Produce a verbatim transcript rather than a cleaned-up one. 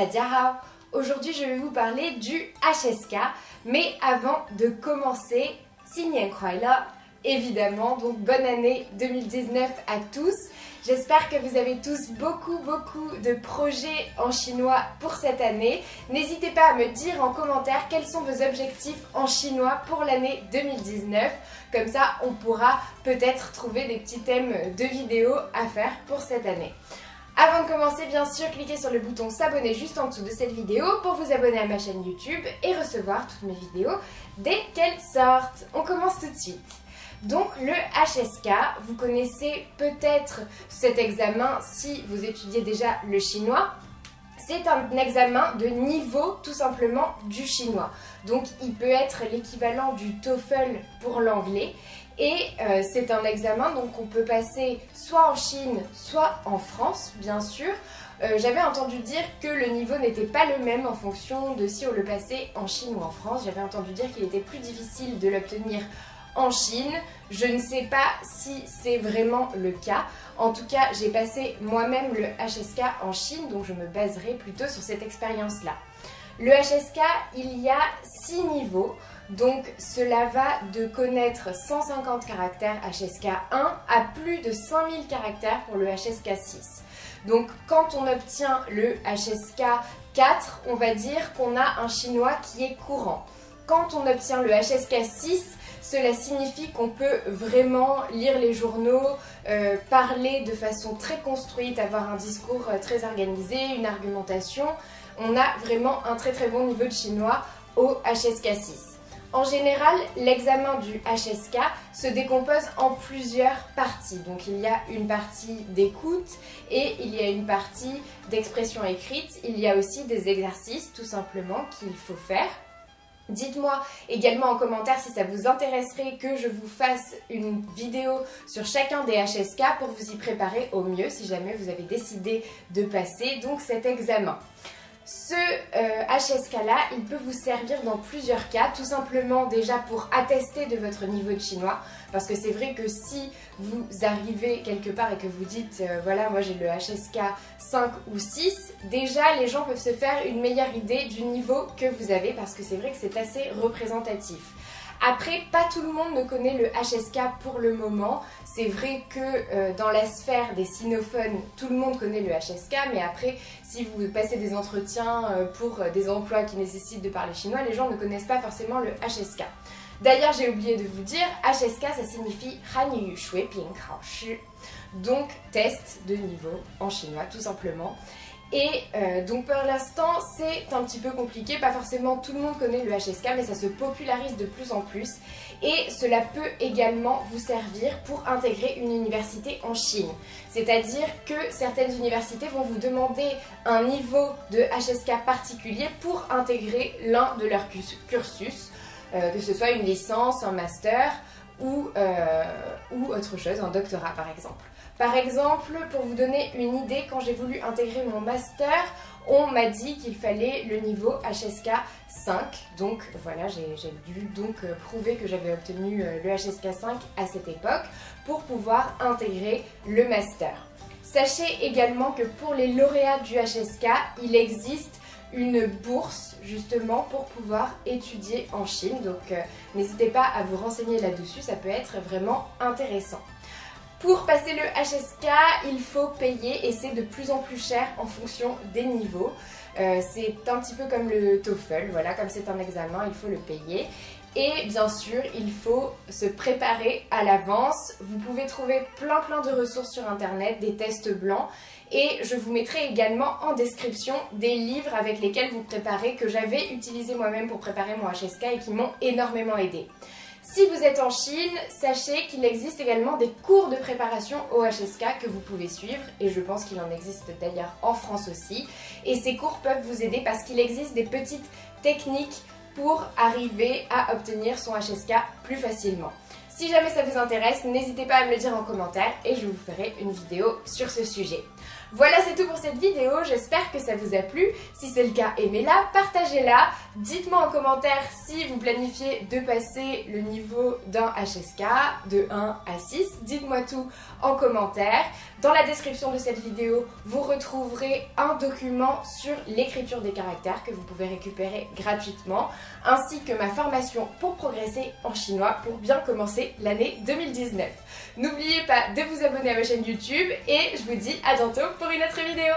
Tadiarao. Aujourd'hui, je vais vous parler du H S K, mais avant de commencer, Xin Yi Kaila, évidemment, donc bonne année deux mille dix-neuf à tous. J'espère que vous avez tous beaucoup, beaucoup de projets en chinois pour cette année. N'hésitez pas à me dire en commentaire quels sont vos objectifs en chinois pour l'année deux mille dix-neuf. Comme ça, on pourra peut-être trouver des petits thèmes de vidéos à faire pour cette année. Avant de commencer, bien sûr, cliquez sur le bouton s'abonner juste en dessous de cette vidéo pour vous abonner à ma chaîne YouTube et recevoir toutes mes vidéos dès qu'elles sortent. On commence tout de suite. Donc le H S K, vous connaissez peut-être cet examen si vous étudiez déjà le chinois. C'est un examen de niveau tout simplement du chinois. Donc il peut être l'équivalent du TOEFL pour l'anglais. Et euh, c'est un examen, donc on peut passer soit en Chine, soit en France, bien sûr. Euh, j'avais entendu dire que le niveau n'était pas le même en fonction de si on le passait en Chine ou en France. J'avais entendu dire qu'il était plus difficile de l'obtenir en Chine. Je ne sais pas si c'est vraiment le cas. En tout cas, j'ai passé moi-même le H S K en Chine, donc je me baserai plutôt sur cette expérience-là. Le H S K, il y a six niveaux, donc cela va de connaître cent cinquante caractères H S K un à plus de cinq mille caractères pour le H S K six. Donc quand on obtient le H S K quatre, on va dire qu'on a un chinois qui est courant. Quand on obtient le H S K six, cela signifie qu'on peut vraiment lire les journaux, euh, parler de façon très construite, avoir un discours très organisé, une argumentation. On a vraiment un très très bon niveau de chinois au H S K six. En général, l'examen du H S K se décompose en plusieurs parties. Donc il y a une partie d'écoute et il y a une partie d'expression écrite. Il y a aussi des exercices tout simplement qu'il faut faire. Dites-moi également en commentaire si ça vous intéresserait que je vous fasse une vidéo sur chacun des H S K pour vous y préparer au mieux si jamais vous avez décidé de passer donc cet examen. Ce euh, H S K-là, il peut vous servir dans plusieurs cas, tout simplement déjà pour attester de votre niveau de chinois, parce que c'est vrai que si vous arrivez quelque part et que vous dites euh, « voilà, moi j'ai le H S K cinq ou six », déjà les gens peuvent se faire une meilleure idée du niveau que vous avez, parce que c'est vrai que c'est assez représentatif. Après, pas tout le monde ne connaît le H S K pour le moment. C'est vrai que euh, dans la sphère des sinophones, tout le monde connaît le H S K, mais après, si vous passez des entretiens euh, pour des emplois qui nécessitent de parler chinois, les gens ne connaissent pas forcément le H S K. D'ailleurs, j'ai oublié de vous dire, H S K, ça signifie Han Yu Shuiping Kaoshi, donc test de niveau en chinois, tout simplement. Et euh, donc pour l'instant c'est un petit peu compliqué, pas forcément tout le monde connaît le H S K mais ça se popularise de plus en plus et cela peut également vous servir pour intégrer une université en Chine. C'est-à-dire que certaines universités vont vous demander un niveau de H S K particulier pour intégrer l'un de leurs cursus, euh, que ce soit une licence, un master ou, euh, ou autre chose, un doctorat par exemple. Par exemple, pour vous donner une idée, quand j'ai voulu intégrer mon master, on m'a dit qu'il fallait le niveau H S K cinq. Donc voilà, j'ai dû donc prouver que j'avais obtenu le H S K cinq à cette époque pour pouvoir intégrer le master. Sachez également que pour les lauréats du H S K, il existe une bourse justement pour pouvoir étudier en Chine. Donc euh, n'hésitez pas à vous renseigner là-dessus, ça peut être vraiment intéressant. Pour passer le H S K, il faut payer et c'est de plus en plus cher en fonction des niveaux. Euh, c'est un petit peu comme le TOEFL, voilà, comme c'est un examen, il faut le payer. Et bien sûr, il faut se préparer à l'avance. Vous pouvez trouver plein plein de ressources sur internet, des tests blancs. Et je vous mettrai également en description des livres avec lesquels vous préparez, que j'avais utilisé moi-même pour préparer mon H S K et qui m'ont énormément aidé. Si vous êtes en Chine, sachez qu'il existe également des cours de préparation au H S K que vous pouvez suivre et je pense qu'il en existe d'ailleurs en France aussi. Et ces cours peuvent vous aider parce qu'il existe des petites techniques pour arriver à obtenir son H S K plus facilement. Si jamais ça vous intéresse, n'hésitez pas à me le dire en commentaire et je vous ferai une vidéo sur ce sujet. Voilà, c'est tout pour cette vidéo, j'espère que ça vous a plu. Si c'est le cas, aimez-la, partagez-la. Dites-moi en commentaire si vous planifiez de passer le niveau d'un H S K de un à six. Dites-moi tout en commentaire. Dans la description de cette vidéo, vous retrouverez un document sur l'écriture des caractères que vous pouvez récupérer gratuitement, ainsi que ma formation pour progresser en chinois pour bien commencer l'année deux mille dix-neuf. N'oubliez pas de vous abonner à ma chaîne YouTube et je vous dis à bientôt pour une autre vidéo.